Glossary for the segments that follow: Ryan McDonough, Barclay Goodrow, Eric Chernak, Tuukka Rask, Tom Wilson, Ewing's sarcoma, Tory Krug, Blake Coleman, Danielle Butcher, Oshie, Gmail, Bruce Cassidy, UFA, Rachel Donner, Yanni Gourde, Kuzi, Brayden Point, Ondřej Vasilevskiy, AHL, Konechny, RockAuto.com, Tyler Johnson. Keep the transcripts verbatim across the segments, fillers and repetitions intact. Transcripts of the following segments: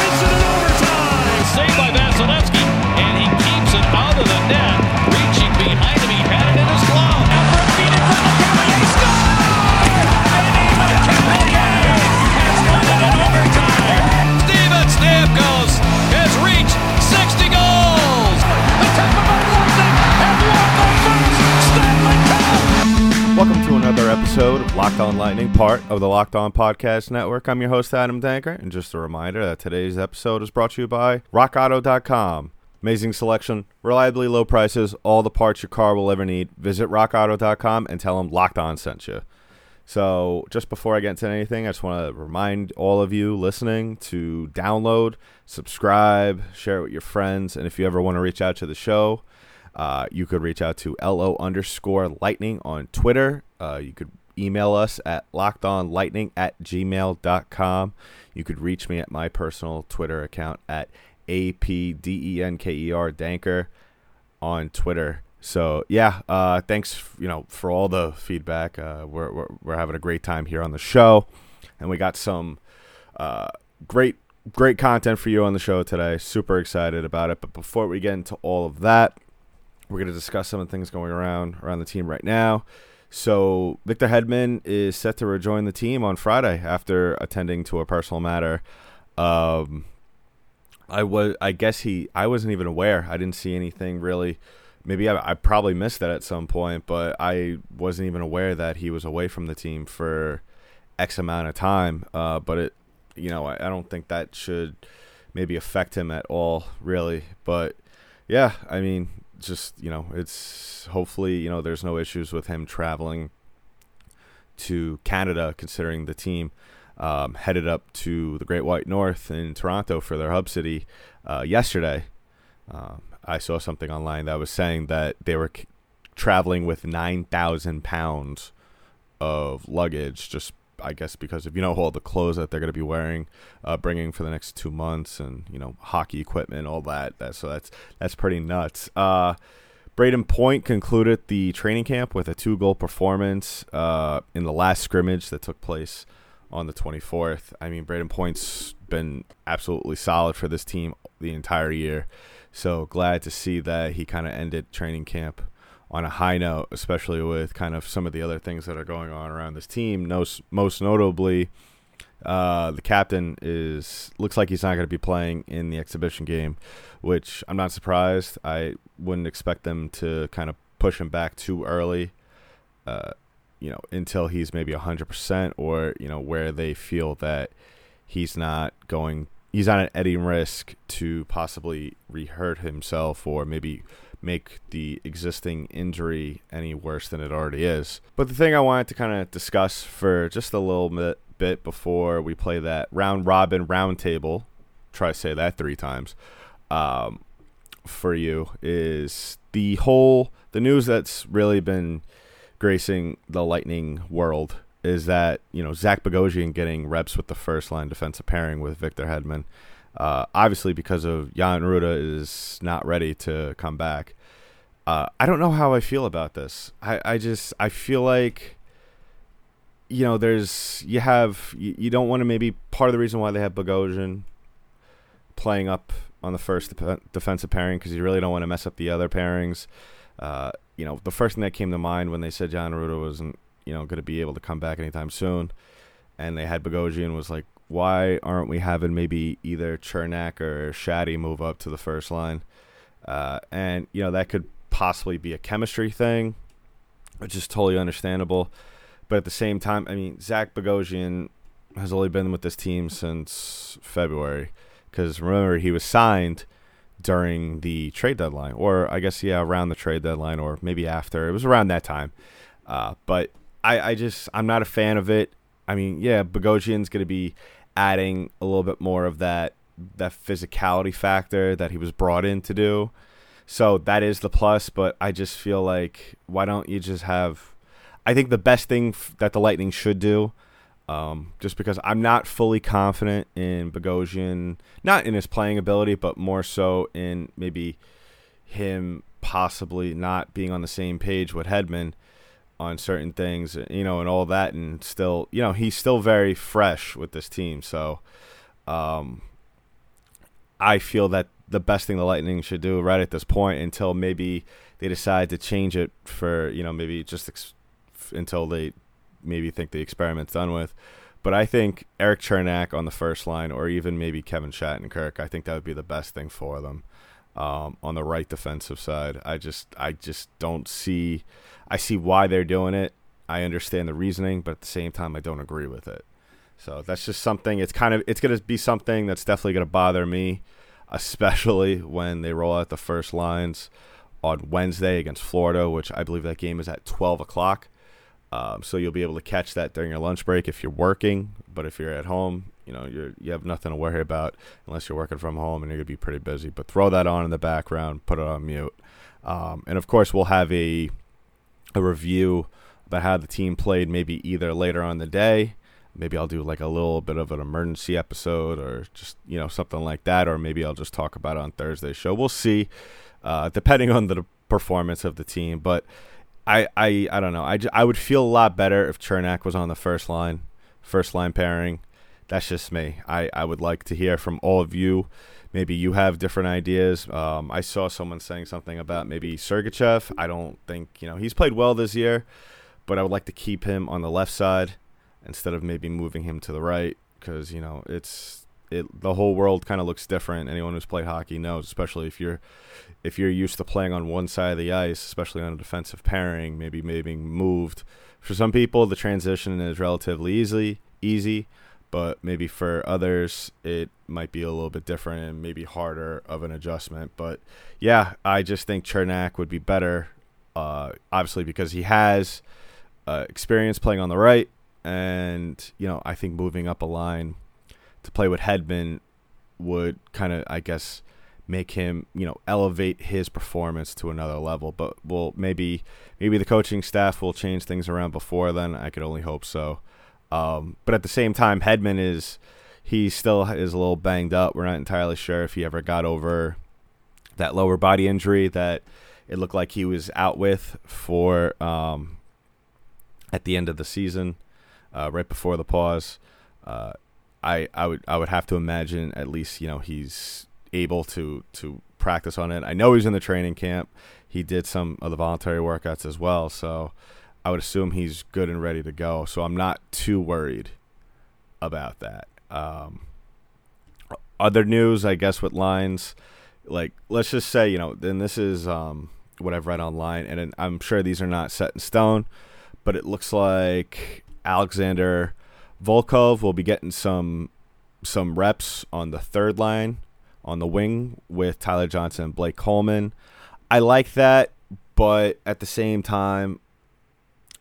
Wins it in overtime! Saved by Vasilevsky, and he keeps it out of the net. Reaching behind him, he had it in his glove. And from feet in front of McKinley, he scores! And he McKinley has won it in overtime. Steven Stamkos has reached sixty goals! The tip of our Welcome to another episode of Locked On Lightning, part of the Locked On Podcast Network. I'm your host, Adam Danker, and just a reminder that today's episode is brought to you by rock auto dot com. Amazing selection, reliably low prices, all the parts your car will ever need. Visit rock auto dot com and tell them Locked On sent you. So just before I get into anything, I just want to remind all of you listening to download, subscribe, share it with your friends, and if you ever want to reach out to the show, Uh, you could reach out to L O underscore lightning on Twitter. Uh, you could email us at lockedonlightning at gmail dot com. You could reach me at my personal Twitter account at A P D E N K E R Danker on Twitter. So, yeah, uh, thanks, you know, for all the feedback. Uh, we're, we're, we're having a great time here on the show. And we got some uh, great, great content for you on the show today. Super excited about it. But before we get into all of that, we're going to discuss some of the things going around around the team right now. So Victor Hedman is set to rejoin the team on Friday after attending to a personal matter. Um, I was, I guess he, I wasn't even aware. I didn't see anything really. Maybe I, I probably missed that at some point, but I wasn't even aware that he was away from the team for X amount of time. Uh, but it, you know, I, I don't think that should maybe affect him at all, really. But yeah, I mean, just, you know, it's hopefully, you know, there's no issues with him traveling to Canada, considering the team um, headed up to the Great White North in Toronto for their hub city uh, yesterday. Um, I saw something online that was saying that they were c- traveling with nine thousand pounds of luggage, just, I guess, because of, you know, all the clothes that they're going to be wearing, uh, bringing for the next two months and, you know, hockey equipment, all that. that so that's that's pretty nuts. Uh, Brayden Point concluded the training camp with a two-goal performance uh, in the last scrimmage that took place on the twenty-fourth. I mean, Brayden Point's been absolutely solid for this team the entire year. So glad to see that he kind of ended training camp on a high note, especially with kind of some of the other things that are going on around this team. Most, most notably, uh, the captain is looks like he's not going to be playing in the exhibition game, which I'm not surprised. I wouldn't expect them to kind of push him back too early, uh, you know, until he's maybe one hundred percent, or, you know, where they feel that he's not going, he's not at any risk to possibly re-hurt himself or maybe make the existing injury any worse than it already is. But the thing I wanted to kind of discuss for just a little bit, bit before we play that round robin round table, try to say that three times, um, for you, is the whole, the news that's really been gracing the Lightning world is that, you know, Zach Bogosian getting reps with the first line defensive pairing with Victor Hedman. Uh, obviously, because of Jan Ruda is not ready to come back. Uh, I don't know how I feel about this. I, I just I feel like, you know, there's you have you, you don't want to, maybe part of the reason why they have Bogosian playing up on the first de- defensive pairing, because you really don't want to mess up the other pairings. Uh, you know, the first thing that came to mind when they said Jan Ruda wasn't, you know, going to be able to come back anytime soon, and they had Bogosian, was like, why aren't we having maybe either Chernak or Shatty move up to the first line? Uh, and, you know, that could possibly be a chemistry thing, which is totally understandable. But at the same time, I mean, Zach Bogosian has only been with this team since February, because remember, he was signed during the trade deadline, or I guess, yeah, around the trade deadline, or maybe after. It was around that time. Uh, but I, I just, I'm not a fan of it. I mean, yeah, Bogosian's going to be adding a little bit more of that that physicality factor that he was brought in to do. So that is the plus, but I just feel like, why don't you just have... I think the best thing f- that the Lightning should do, um, just because I'm not fully confident in Bogosian, not in his playing ability, but more so in maybe him possibly not being on the same page with Hedman on certain things, you know, and all that. And still, you know, he's still very fresh with this team. So um, I feel that the best thing the Lightning should do right at this point, until maybe they decide to change it for, you know, maybe just ex- until they maybe think the experiment's done with. But I think Eric Chernak on the first line, or even maybe Kevin Shattenkirk, I think that would be the best thing for them. Um, on the right defensive side, I just I just don't see – I see why they're doing it. I understand the reasoning, but at the same time, I don't agree with it. So that's just something – it's kind of – it's going to be something that's definitely going to bother me, especially when they roll out the first lines on Wednesday against Florida, which I believe that game is at twelve o'clock. Um, so you'll be able to catch that during your lunch break if you're working. But if you're at home, you know, you're, you have nothing to worry about unless you're working from home, and you're going to be pretty busy. But throw that on in the background, put it on mute. Um, and, of course, we'll have a a review about how the team played, maybe either later on the day. Maybe I'll do like a little bit of an emergency episode, or just, you know, something like that. Or maybe I'll just talk about it on Thursday's show. We'll see, uh, depending on the performance of the team. But I, I, I don't know. I, just, I would feel a lot better if Chernak was on the first line, first line pairing. That's just me. I, I would like to hear from all of you. Maybe you have different ideas. Um, I saw someone saying something about maybe Sergachev. I don't think, you know, he's played well this year, but I would like to keep him on the left side instead of maybe moving him to the right, because, you know, it's it the whole world kind of looks different. Anyone who's played hockey knows, especially if you're if you're used to playing on one side of the ice, especially on a defensive pairing, maybe maybe moved. For some people, the transition is relatively easy, easy, but maybe for others, it might be a little bit different and maybe harder of an adjustment. But, yeah, I just think Chernak would be better, uh, obviously, because he has uh, experience playing on the right, and, you know, I think moving up a line to play with Hedman would kind of, I guess, make him, you know, elevate his performance to another level. But we'll maybe maybe the coaching staff will change things around before then. I could only hope so. Um, but at the same time, Hedman is he still is a little banged up. We're not entirely sure if he ever got over that lower body injury that it looked like he was out with for um, at the end of the season, uh, right before the pause. Uh, I I would I would have to imagine at least, you know, he's able to to practice on it. I know he's in the training camp. He did some of the voluntary workouts as well, so I would assume he's good and ready to go. So I'm not too worried about that. Um, other news, I guess, with lines, like, let's just say, you know, then this is um, what I've read online, and I'm sure these are not set in stone, but it looks like Alexander Volkov will be getting some some reps on the third line, on the wing, with Tyler Johnson and Blake Coleman. I like that, but at the same time,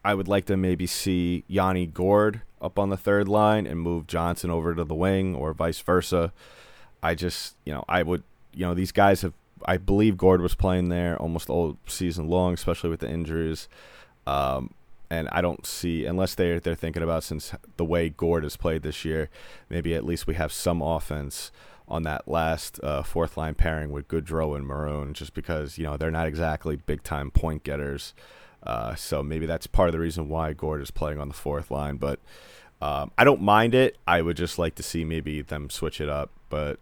I would like to maybe see Yanni Gourde up on the third line and move Johnson over to the wing, or vice versa. I just, you know, I would, you know, these guys have, I believe Gourde was playing there almost all season long, especially with the injuries. Um, and I don't see, unless they're, they're thinking about, since the way Gourde has played this year, maybe at least we have some offense on that last uh, fourth line pairing with Goodrow and Maroon, just because, you know, they're not exactly big time point getters. Uh, so maybe that's part of the reason why Gourde is playing on the fourth line. But um, I don't mind it. I would just like to see maybe them switch it up. But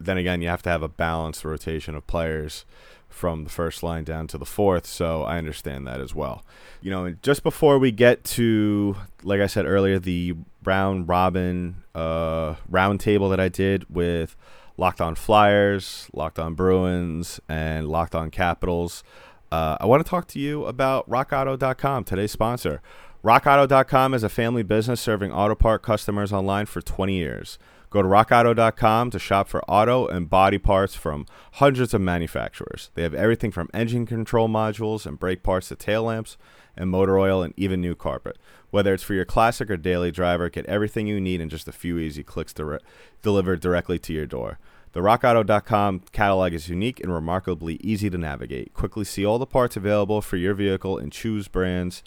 then again, you have to have a balanced rotation of players from the first line down to the fourth. So I understand that as well. You know, and just before we get to, like I said earlier, the round robin uh, round table that I did with Locked On Flyers, Locked On Bruins, and Locked On Capitals, uh, I want to talk to you about rock auto dot com, today's sponsor. rock auto dot com is a family business serving auto part customers online for twenty years. Go to rock auto dot com to shop for auto and body parts from hundreds of manufacturers. They have everything from engine control modules and brake parts to tail lamps and motor oil, and even new carpet. Whether it's for your classic or daily driver, get everything you need in just a few easy clicks dire- delivered directly to your door. The rock auto dot com catalog is unique and remarkably easy to navigate. Quickly see all the parts available for your vehicle and choose brands,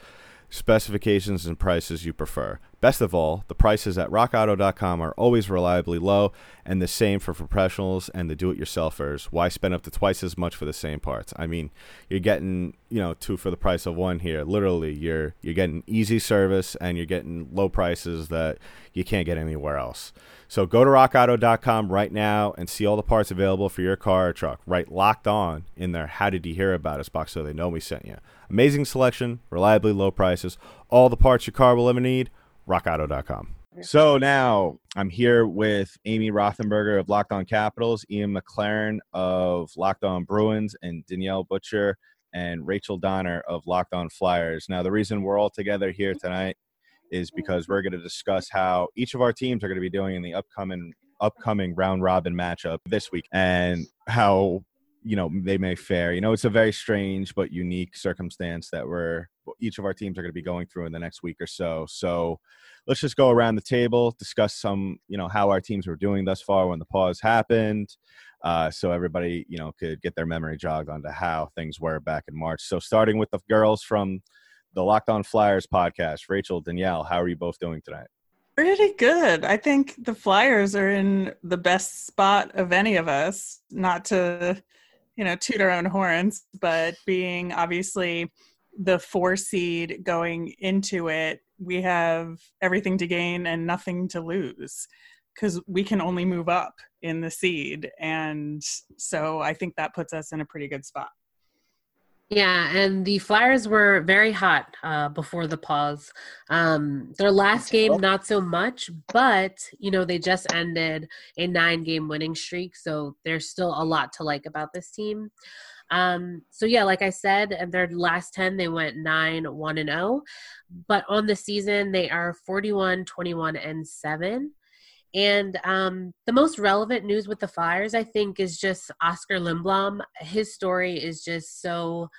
specifications, and prices you prefer. Best of all, the prices at rock auto dot com are always reliably low, and the same for professionals and the do-it-yourselfers. Why spend up to twice as much for the same parts? I mean, you're getting, you know, two for the price of one here. Literally, you're you're getting easy service, and you're getting low prices that you can't get anywhere else. So go to rock auto dot com right now and see all the parts available for your car or truck. Right, Locked On in their How Did You Hear About Us box so they know we sent you. Amazing selection, reliably low prices, all the parts your car will ever need. rock auto dot com. So now I'm here with Amy Rothenberger of Locked On Capitals, Ian McLaren of Locked On Bruins, and Danielle Butcher and Rachel Donner of Locked On Flyers. Now, the reason we're all together here tonight is because we're going to discuss how each of our teams are going to be doing in the upcoming upcoming round robin matchup this week, and how, you know, they may fare. You know, it's a very strange but unique circumstance that we're each of our teams are going to be going through in the next week or so. So let's just go around the table, discuss some, you know, how our teams were doing thus far when the pause happened. Uh, so everybody, you know, could get their memory jogged onto how things were back in March. So starting with the girls from the Locked On Flyers podcast, Rachel, Danielle, how are you both doing tonight? Pretty good. I think the Flyers are in the best spot of any of us, not to, you know, toot our own horns, but being obviously the four seed going into it, we have everything to gain and nothing to lose, because we can only move up in the seed. And so I think that puts us in a pretty good spot. Yeah, and the Flyers were very hot uh, before the pause. Um, their last game, not so much, but, you know, they just ended a nine-game winning streak, so there's still a lot to like about this team. Um, so, yeah, like I said, in their last ten, they went nine one and oh, but on the season, they are forty-one, twenty-one, and seven. And um, the most relevant news with the Flyers, I think, is just Oscar Lindblom. His story is just so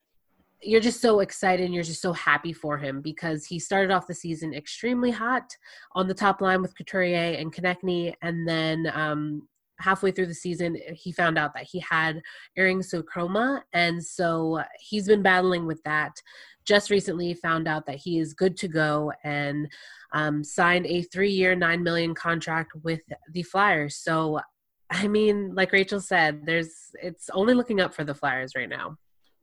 – you're just so excited and you're just so happy for him, because he started off the season extremely hot on the top line with Couturier and Konechny, and then um, halfway through the season, he found out that he had Ewing's sarcoma, and so he's been battling with that. Just recently found out that he is good to go and um, signed a three-year, nine million dollars contract with the Flyers. So, I mean, like Rachel said, there's it's only looking up for the Flyers right now.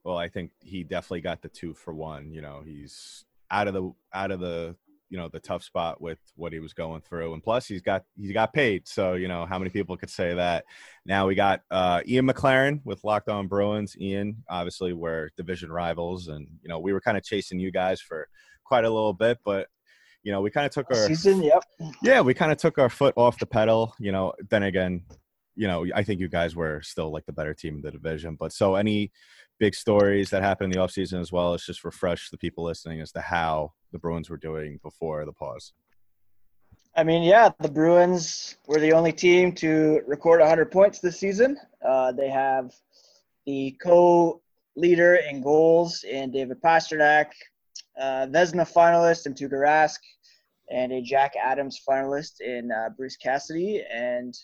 Well, I think he definitely got the two for one. You know, he's out of the out of the you know the tough spot with what he was going through, and plus he's got he got paid. So, you know, how many people could say that? Now we got uh, Ian McLaren with Locked On Bruins. Ian, obviously, we're division rivals, and, you know, we were kind of chasing you guys for quite a little bit, but, you know, we kind of took our season, yep. yeah, we kind of took our foot off the pedal. You know, then again, you know, I think you guys were still like the better team in the division. But so any big stories that happened in the offseason as well, it's just refresh the people listening as to how the Bruins were doing before the pause. I mean, yeah, the Bruins were the only team to record one hundred points this season. Uh, they have the co-leader in goals in David Pastrnak, uh, Vezina finalist in Tuukka Rask, and a Jack Adams finalist in uh, Bruce Cassidy. And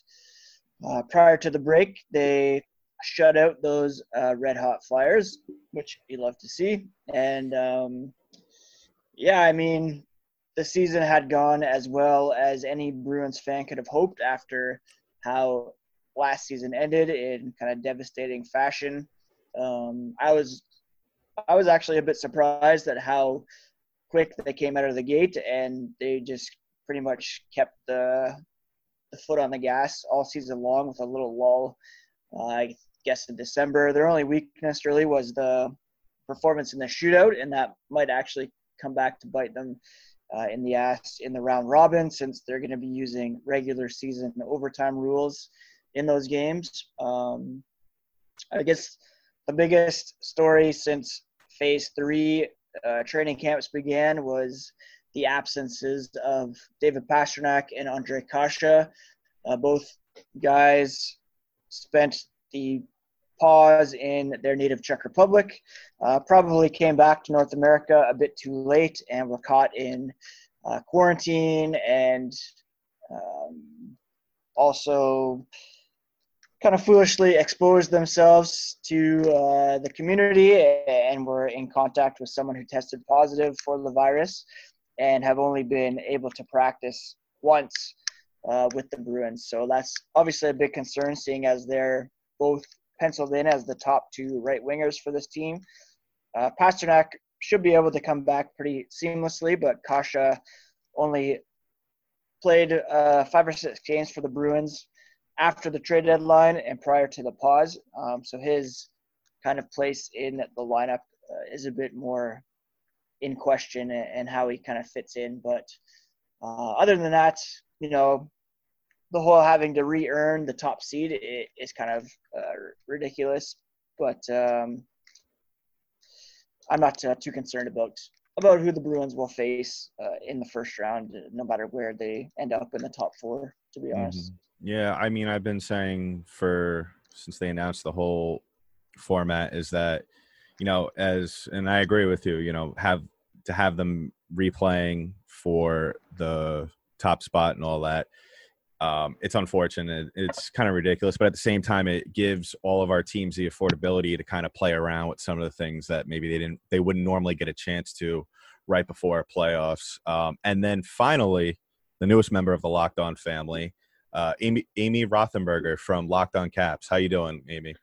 uh, prior to the break, they shut out those uh, red-hot Flyers, which you love to see. And um, yeah, I mean, the season had gone as well as any Bruins fan could have hoped after how last season ended in kind of devastating fashion. Um, I was I was actually a bit surprised at how quick they came out of the gate, and they just pretty much kept the, the foot on the gas all season long with a little lull, uh, I guess, in December. Their only weakness really was the performance in the shootout, and that might actually come back to bite them uh, in the ass in the round robin, since they're going to be using regular season overtime rules in those games. Um, I guess the biggest story since phase three uh, training camps began was the absences of David Pastrnak and Ondřej Kaše. Uh, both guys spent the pause in their native Czech Republic, uh, probably came back to North America a bit too late and were caught in uh, quarantine, and um, also kind of foolishly exposed themselves to uh, the community and were in contact with someone who tested positive for the virus. and have only been able to practice once uh, with the Bruins. So that's obviously a big concern, seeing as they're both penciled in as the top two right wingers for this team. Uh, Pastrnak should be able to come back pretty seamlessly, but Kaše only played uh, five or six games for the Bruins after the trade deadline and prior to the pause. Um, so his kind of place in the lineup uh, is a bit more in question, and, and how he kind of fits in. But uh, other than that, you know, the whole having to re-earn the top seed it, is kind of uh, ridiculous. But um, I'm not uh, too concerned about about who the Bruins will face uh, in the first round, no matter where they end up in the top four, to be honest. Mm-hmm. Yeah, I mean, I've been saying for since they announced the whole format is that, you know, as and I agree with you, you know, have to have them replaying for the top spot and all that. Um, it's unfortunate. It's kind of ridiculous, but at the same time, it gives all of our teams the affordability to kind of play around with some of the things that maybe they didn't, they wouldn't normally get a chance to right before playoffs. Um, and then finally, the newest member of the Locked On family, uh, Amy Amy Rothenberger from Locked On Caps. How you doing, Amy?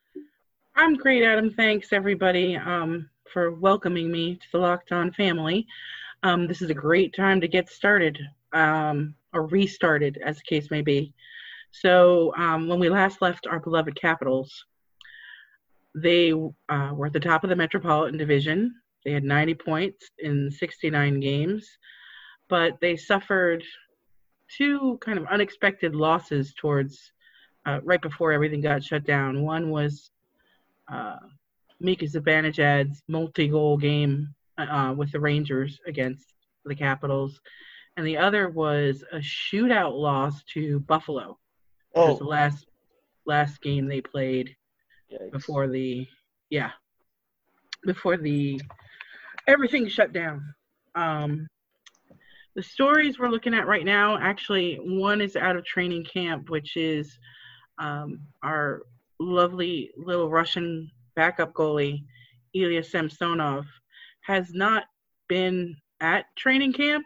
I'm great, Adam. Thanks everybody um, for welcoming me to the Locked On family. Um, this is a great time to get started. Um, or restarted, as the case may be. So um, when we last left our beloved Capitals, they uh, were at the top of the Metropolitan Division. They had ninety points in sixty-nine games, but they suffered two kind of unexpected losses towards uh, right before everything got shut down. One was uh, Mika Zibanejad's multi-goal game uh, with the Rangers against the Capitals, and the other was a shootout loss to Buffalo. Oh. It was the last last game they played. Yikes. before the yeah before the everything shut down. Um, the stories we're looking at right now, actually, one is out of training camp, which is um, our lovely little Russian backup goalie Ilya Samsonov has not been at training camp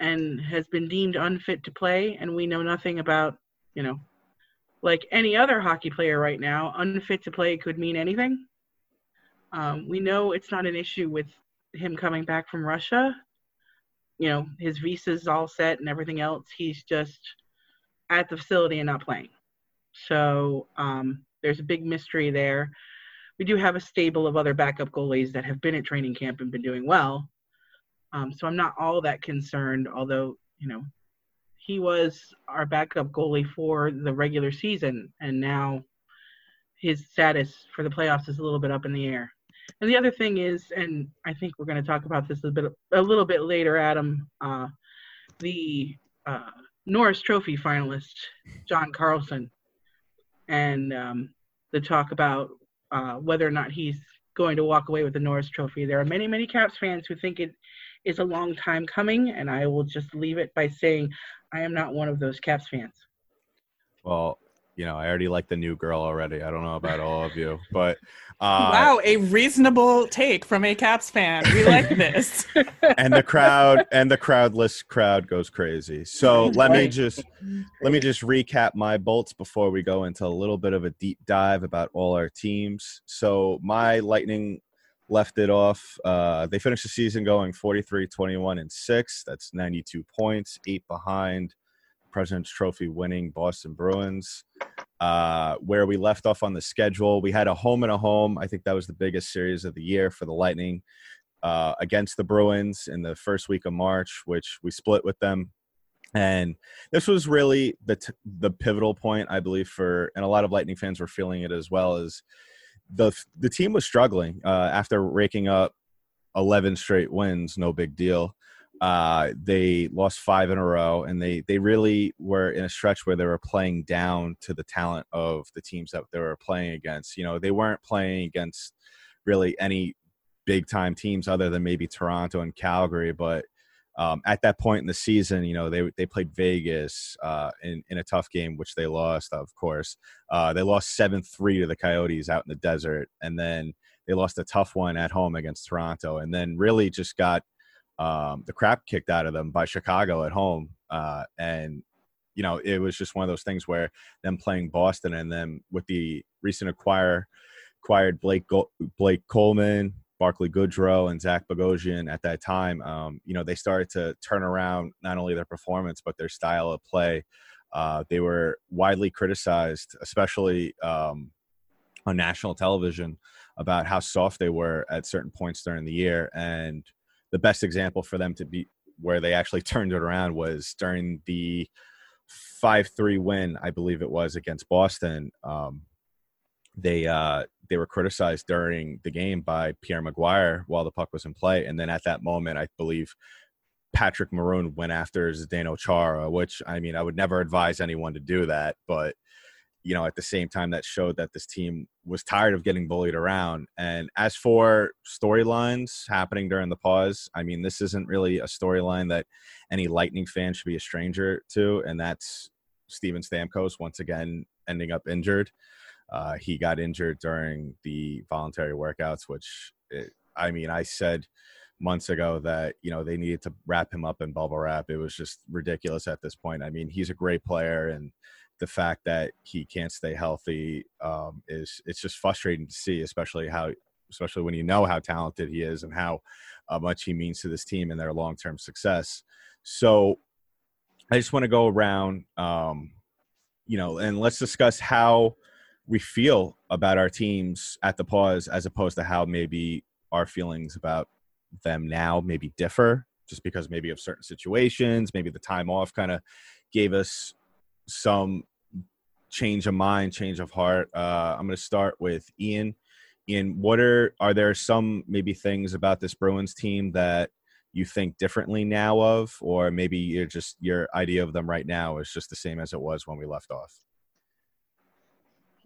and has been deemed unfit to play, and we know nothing about, you know, like any other hockey player right now, unfit to play could mean anything. Um, we know it's not an issue with him coming back from Russia. You know, his visa's all set and everything else. He's just at the facility and not playing. So um, there's a big mystery there. We do have a stable of other backup goalies that have been at training camp and been doing well. Um, so I'm not all that concerned, although, you know, he was our backup goalie for the regular season, and now his status for the playoffs is a little bit up in the air. And the other thing is, and I think we're going to talk about this a, bit, a little bit later, Adam, uh, the uh, Norris Trophy finalist, John Carlson, and um, the talk about uh, whether or not he's going to walk away with the Norris Trophy. There are many, many Caps fans who think it is a long time coming, and I will just leave it by saying I am not one of those Caps fans. Well, you know, I already like the new girl already. I don't know about all of you, but uh, wow, a reasonable take from a Caps fan. We like this. and the crowd and the crowdless crowd goes crazy. So let me just let me just recap my bolts before we go into a little bit of a deep dive about all our teams. So my Lightning left it off. Uh, they finished the season going forty-three, twenty-one, and six. That's ninety-two points, eight behind President's Trophy winning Boston Bruins. Uh, where we left off on the schedule, we had a home and a home. I think that was the biggest series of the year for the Lightning uh, against the Bruins in the first week of March, which we split with them. And this was really the t- the pivotal point, I believe, for, and a lot of Lightning fans were feeling it as well, as the the team was struggling uh, after raking up eleven straight wins. No big deal. Uh, they lost five in a row, and they, they really were in a stretch where they were playing down to the talent of the teams that they were playing against. You know, they weren't playing against really any big-time teams other than maybe Toronto and Calgary, but um, at that point in the season, you know, they they played Vegas uh, in, in a tough game, which they lost, of course. Uh, they lost seven three to the Coyotes out in the desert, and then they lost a tough one at home against Toronto, and then really just got um, the crap kicked out of them by Chicago at home. Uh, and, you know, it was just one of those things where them playing Boston and then with the recent acquire acquired Blake, Go- Blake Coleman, Barclay Goodrow, and Zach Bogosian at that time, um, you know, they started to turn around not only their performance, but their style of play. Uh, they were widely criticized, especially um, on national television, about how soft they were at certain points during the year. And the best example for them to be where they actually turned it around was during the five three win, I believe it was, against Boston. Um, they uh, they were criticized during the game by Pierre Maguire while the puck was in play. And then at that moment, I believe Patrick Maroon went after Zdeno Chara, which, I mean, I would never advise anyone to do that. But, you know, at the same time, that showed that this team was tired of getting bullied around. And as for storylines happening during the pause, I mean, this isn't really a storyline that any Lightning fan should be a stranger to. And that's Steven Stamkos once again ending up injured. Uh, he got injured during the voluntary workouts, which, it, I mean, I said months ago that, you know, they needed to wrap him up in bubble wrap. It was just ridiculous at this point. I mean, he's a great player, and the fact that he can't stay healthy um, is it's just frustrating to see, especially how, especially when you know how talented he is and how uh, much he means to this team and their long-term success. So I just want to go around, um, you know, and let's discuss how we feel about our teams at the pause, as opposed to how maybe our feelings about them now maybe differ, just because maybe of certain situations, maybe the time off kind of gave us some change of mind, change of heart. Uh, I'm going to start with Ian. Ian, what are, are there some maybe things about this Bruins team that you think differently now of, or maybe you're just, your idea of them right now is just the same as it was when we left off?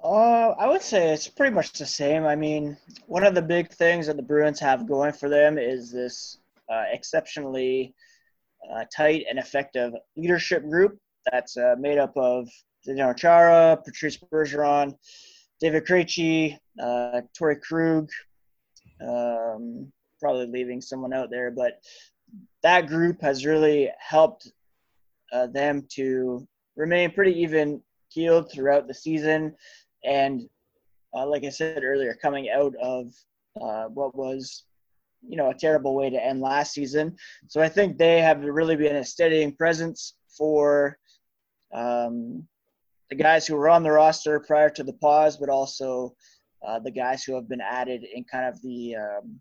Uh, I would say it's pretty much the same. I mean, one of the big things that the Bruins have going for them is this uh, exceptionally uh, tight and effective leadership group that's uh, made up of Zdeno Chara, Patrice Bergeron, David Krejci, uh, Tory Krug, um, probably leaving someone out there. But that group has really helped uh, them to remain pretty even-keeled throughout the season. And uh, like I said earlier, coming out of uh, what was, you know, a terrible way to end last season. So I think they have really been a steadying presence for um, the guys who were on the roster prior to the pause, but also uh, the guys who have been added in kind of the um,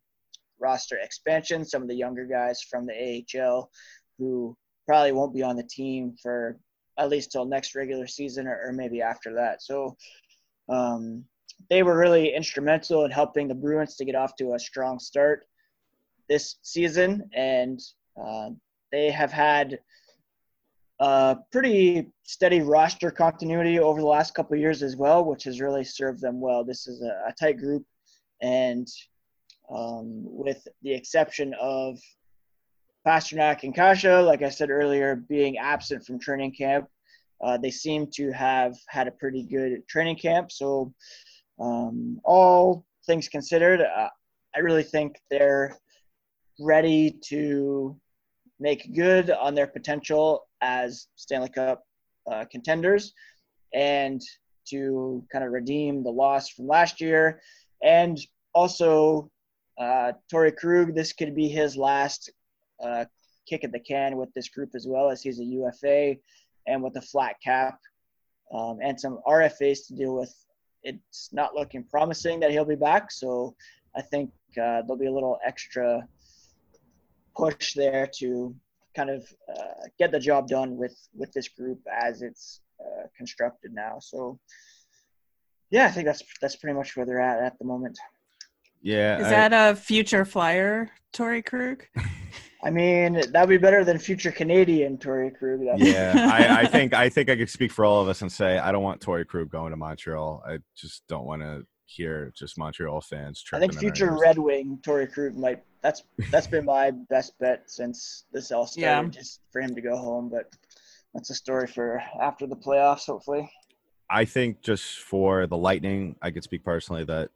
roster expansion, some of the younger guys from the A H L who probably won't be on the team for at least till next regular season, or, or maybe after that. So um, they were really instrumental in helping the Bruins to get off to a strong start this season. And uh, they have had Uh, pretty steady roster continuity over the last couple of years as well, which has really served them well. This is a, a tight group, and um, with the exception of Pastrnak and Kaše, like I said earlier, being absent from training camp, uh, they seem to have had a pretty good training camp. So um, all things considered, uh, I really think they're ready to make good on their potential as Stanley Cup uh, contenders, and to kind of redeem the loss from last year. And also uh, Torrey Krug, this could be his last uh, kick at the can with this group as well, as he's a U F A and with a flat cap um, and some R F As to deal with. It's not looking promising that he'll be back. So I think uh, there'll be a little extra push there to kind of uh, get the job done with, with this group as it's uh, constructed now. So, yeah, I think that's that's pretty much where they're at at the moment. Yeah. Is I, that a future Flyer, Tory Krug? I mean, that would be better than future Canadian Tory Krug. Yeah, I, I think I think I could speak for all of us and say I don't want Tory Krug going to Montreal. I just don't want to hear just Montreal fans. I think future Red Wing Tory Krug might. That's that's been my best bet since this all started, yeah. Just for him to go home. But that's a story for after the playoffs, hopefully. I think just for the Lightning, I could speak personally that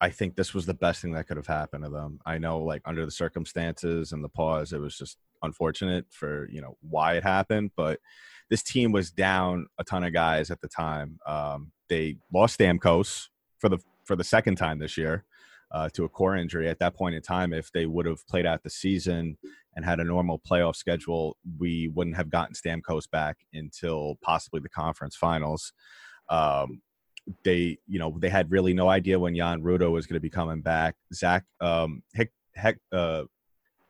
I think this was the best thing that could have happened to them. I know, like, under the circumstances and the pause, it was just unfortunate for, you know, why it happened. But this team was down a ton of guys at the time. Um, they lost Stamkos for the for the second time this year uh, to a core injury. At that point in time, if they would have played out the season and had a normal playoff schedule, we wouldn't have gotten Stamkos back until possibly the conference finals. Um, They, you know, they had really no idea when Jan Ruda was going to be coming back. Zach, um, Hick, Hick, uh,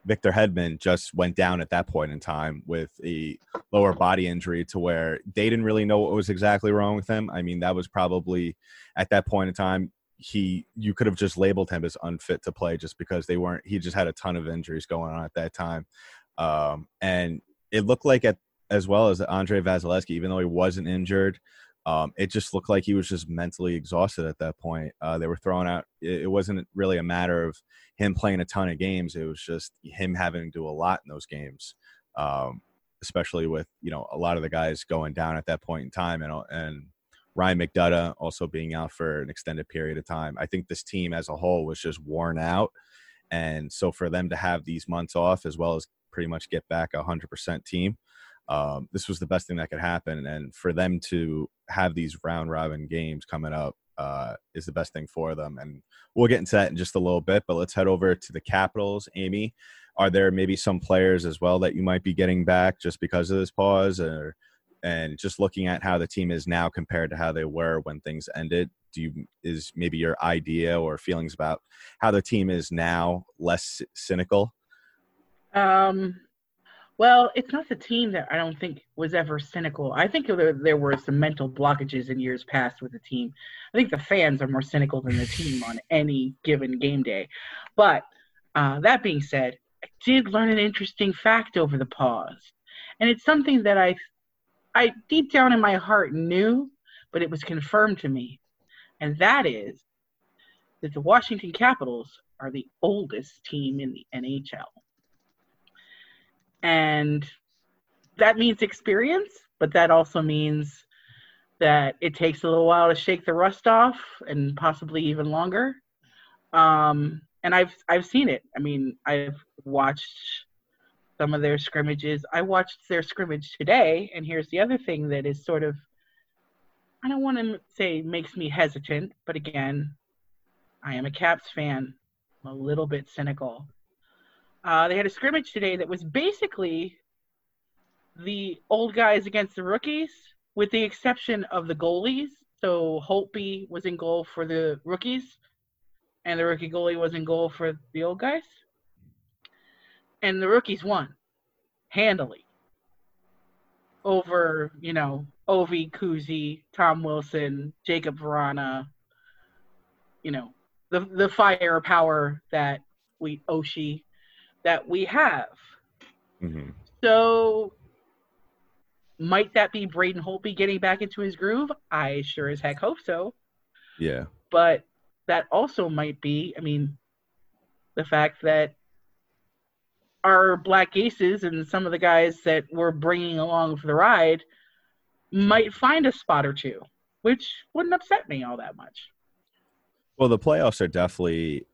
Victor Hedman just went down at that point in time with a lower body injury to where they didn't really know what was exactly wrong with him. I mean, that was probably at that point in time, he, you could have just labeled him as unfit to play just because they weren't, he just had a ton of injuries going on at that time. Um, and it looked like at, as well as Ondřej Vasilevskiy, even though he wasn't injured, Um, it just looked like he was just mentally exhausted at that point. Uh, they were throwing out – it wasn't really a matter of him playing a ton of games. It was just him having to do a lot in those games, um, especially with, you know, a lot of the guys going down at that point in time and, and Ryan McDonough also being out for an extended period of time. I think this team as a whole was just worn out. And so for them to have these months off as well as pretty much get back a one hundred percent team, Um, this was the best thing that could happen. And for them to have these round robin games coming up uh, is the best thing for them. And we'll get into that in just a little bit, but let's head over to the Capitals. Amy, are there maybe some players as well that you might be getting back just because of this pause, or, and just looking at how the team is now compared to how they were when things ended? Do you, is maybe your idea or feelings about how the team is now less cynical? Um, Well, it's not the team that I don't think was ever cynical. I think there, there were some mental blockages in years past with the team. I think the fans are more cynical than the team on any given game day. But uh, that being said, I did learn an interesting fact over the pause. And it's something that I, I deep down in my heart knew, but it was confirmed to me. And that is that the Washington Capitals are the oldest team in the N H L. And that means experience, but that also means that it takes a little while to shake the rust off, and possibly even longer. Um, and I've I've seen it. I mean, I've watched some of their scrimmages. I watched their scrimmage today, and here's the other thing that is sort of, I don't want to say makes me hesitant, but again, I am a Caps fan. I'm a little bit cynical. Uh, they had a scrimmage today that was basically the old guys against the rookies, with the exception of the goalies. So Holtby was in goal for the rookies, and the rookie goalie was in goal for the old guys. And the rookies won, handily, over, you know, Ovi, Kuzi, Tom Wilson, Jacob Verana, you know, the the firepower that we, Oshie, that we have. Mm-hmm. So might that be Brayden Holtby getting back into his groove? I sure as heck hope so. Yeah. But that also might be, I mean, the fact that our Black Aces and some of the guys that we're bringing along for the ride might find a spot or two, which wouldn't upset me all that much. Well, the playoffs are definitely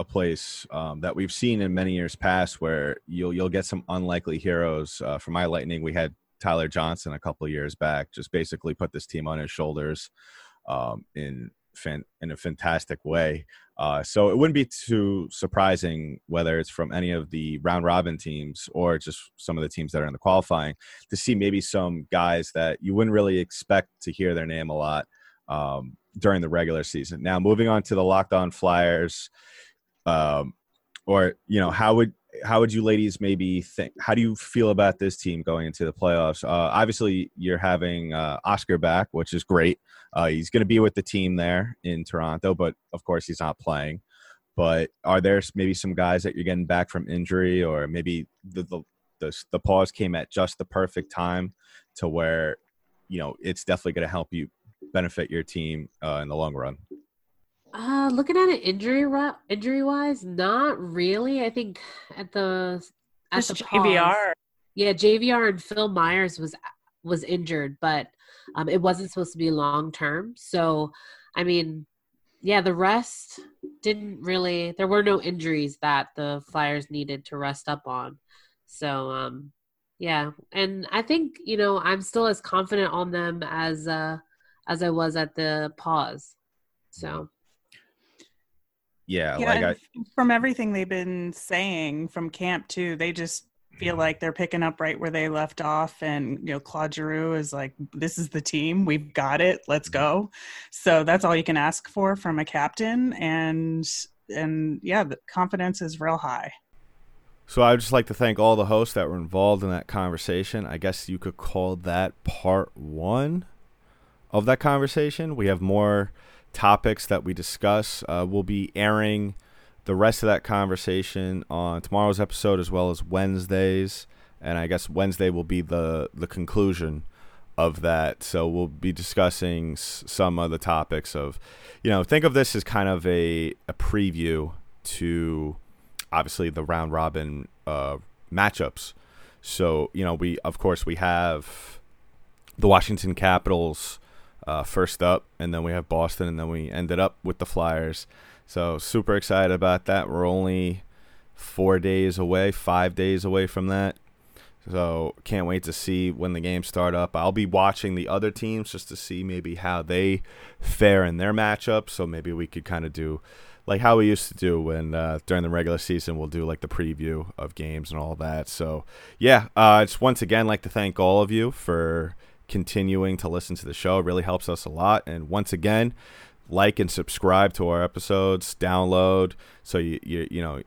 a place um, that we've seen in many years past where you'll you'll get some unlikely heroes. Uh, for my Lightning, we had Tyler Johnson a couple of years back, just basically put this team on his shoulders um, in fan- in a fantastic way. Uh, so it wouldn't be too surprising, whether it's from any of the round robin teams or just some of the teams that are in the qualifying, to see maybe some guys that you wouldn't really expect to hear their name a lot um, during the regular season. Now, moving on to the Locked On Flyers. Um, or, you know, how would, how would you ladies maybe think, how do you feel about this team going into the playoffs? Uh, obviously you're having, uh, Oscar back, which is great. Uh, he's going to be with the team there in Toronto, but of course he's not playing. But are there maybe some guys that you're getting back from injury, or maybe the, the, the, the pause came at just the perfect time to where, you know, it's definitely going to help you benefit your team, uh, in the long run? Uh, looking at it injury injury wise, not really. I think at the at Just the pause, J V R. Yeah, J V R and Phil Myers was was injured, but um, it wasn't supposed to be long term. So, I mean, yeah, the rest didn't really – there were no injuries that the Flyers needed to rest up on. So, um, yeah. And I think, you know, I'm still as confident on them as uh, as I was at the pause. So – Yeah, yeah, like I, from everything they've been saying from camp too, they just feel like they're picking up right where they left off. And, you know, Claude Giroux is like, this is the team. We've got it. Let's go. So that's all you can ask for from a captain. And, and yeah, the confidence is real high. So I would just like to thank all the hosts that were involved in that conversation. I guess you could call that part one of that conversation. We have more topics that we discuss. Uh, we'll be airing the rest of that conversation on tomorrow's episode as well as Wednesday's, and I guess Wednesday will be the the conclusion of that. So we'll be discussing s- some of the topics of, you know, think of this as kind of a, a preview to obviously the round robin uh, matchups. So, you know, we of course we have the Washington Capitals Uh, first up, and then we have Boston, and then we ended up with the Flyers. So super excited about that. We're only four days away, five days away from that. So can't wait to see when the games start up. I'll be watching the other teams just to see maybe how they fare in their matchup. So maybe we could kind of do like how we used to do when uh, during the regular season, we'll do like the preview of games and all that. So yeah, uh, just once again, like to thank all of you for continuing to listen to the show. It really helps us a lot. And once again, like and subscribe to our episodes, download, so you you, you know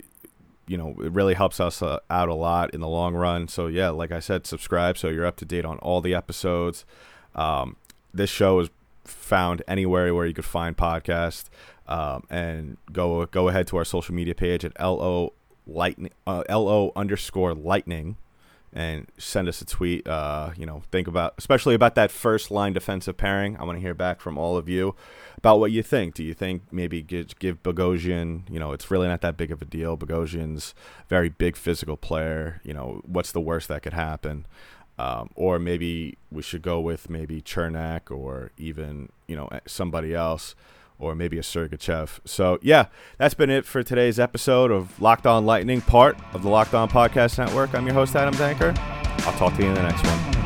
you know it really helps us uh, out a lot in the long run. So yeah, like I said, subscribe so you're up to date on all the episodes. Um this show is found anywhere where you could find podcasts, um and go go ahead to our social media page at lo lightning uh, lo underscore lightning and send us a tweet. Uh, you know, think about, especially about that first line defensive pairing. I want to hear back from all of you about what you think. Do you think maybe give, give Bogosian, you know, it's really not that big of a deal. Bogosian's very big physical player. You know, what's the worst that could happen? Um, or maybe we should go with maybe Chernak or even, you know, somebody else, or maybe a Sergachev. So, yeah, that's been it for today's episode of Locked On Lightning, part of the Locked On Podcast Network. I'm your host, Adam Danker. I'll talk to you in the next one.